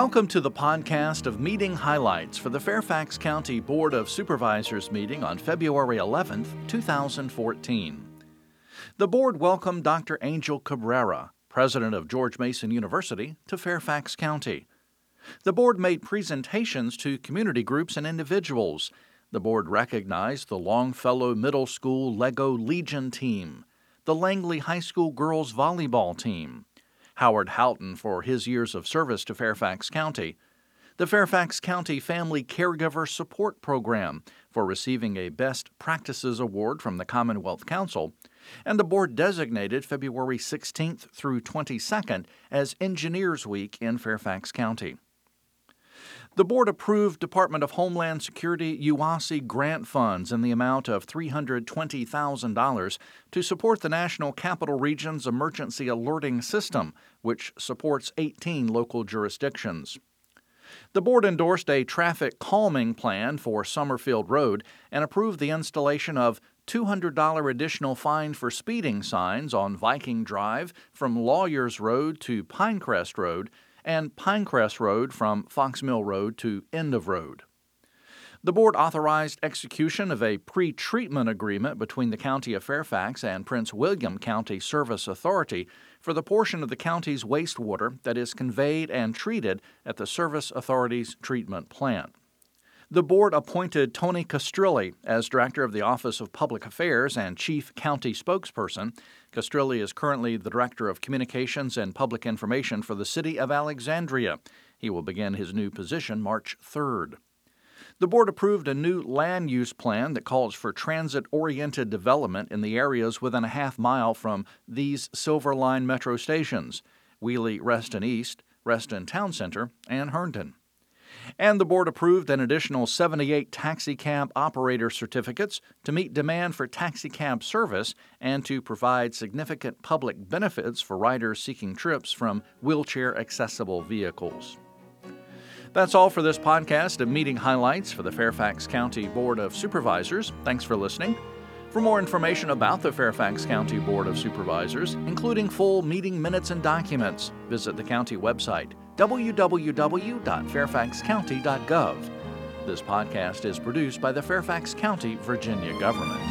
Welcome to the podcast of meeting highlights for the Fairfax County Board of Supervisors meeting on February 11, 2014. The board welcomed Dr. Angel Cabrera, president of George Mason University, to Fairfax County. The board made presentations to community groups and individuals. The board recognized the Longfellow Middle School Lego Legion team, the Langley High School girls volleyball team, Howard Houghton for his years of service to Fairfax County, the Fairfax County Family Caregiver Support Program for receiving a Best Practices Award from the Commonwealth Council, and the board designated February 16th through 22nd as Engineers Week in Fairfax County. The board approved Department of Homeland Security UASI grant funds in the amount of $320,000 to support the National Capital Region's Emergency Alerting System, which supports 18 local jurisdictions. The board endorsed a traffic calming plan for Summerfield Road and approved the installation of $200 additional fine for speeding signs on Viking Drive from Lawyers Road to Pinecrest Road, and Pinecrest Road from Fox Mill Road to End of Road. The board authorized execution of a pre-treatment agreement between the County of Fairfax and Prince William County Service Authority for the portion of the county's wastewater that is conveyed and treated at the Service Authority's treatment plant. The board appointed Tony Castrilli as director of the Office of Public Affairs and chief county spokesperson. Castrilli is currently the director of communications and public information for the city of Alexandria. He will begin his new position March 3rd. The board approved a new land use plan that calls for transit-oriented development in the areas within a half-mile from these Silver Line metro stations, Wheelie-Reston East, Reston Town Center, and Herndon. And the board approved an additional 78 Taxicab Operator Certificates to meet demand for taxicab service and to provide significant public benefits for riders seeking trips from wheelchair-accessible vehicles. That's all for this podcast of meeting highlights for the Fairfax County Board of Supervisors. Thanks for listening. For more information about the Fairfax County Board of Supervisors, including full meeting minutes and documents, visit the county website, www.fairfaxcounty.gov. This podcast is produced by the Fairfax County, Virginia government.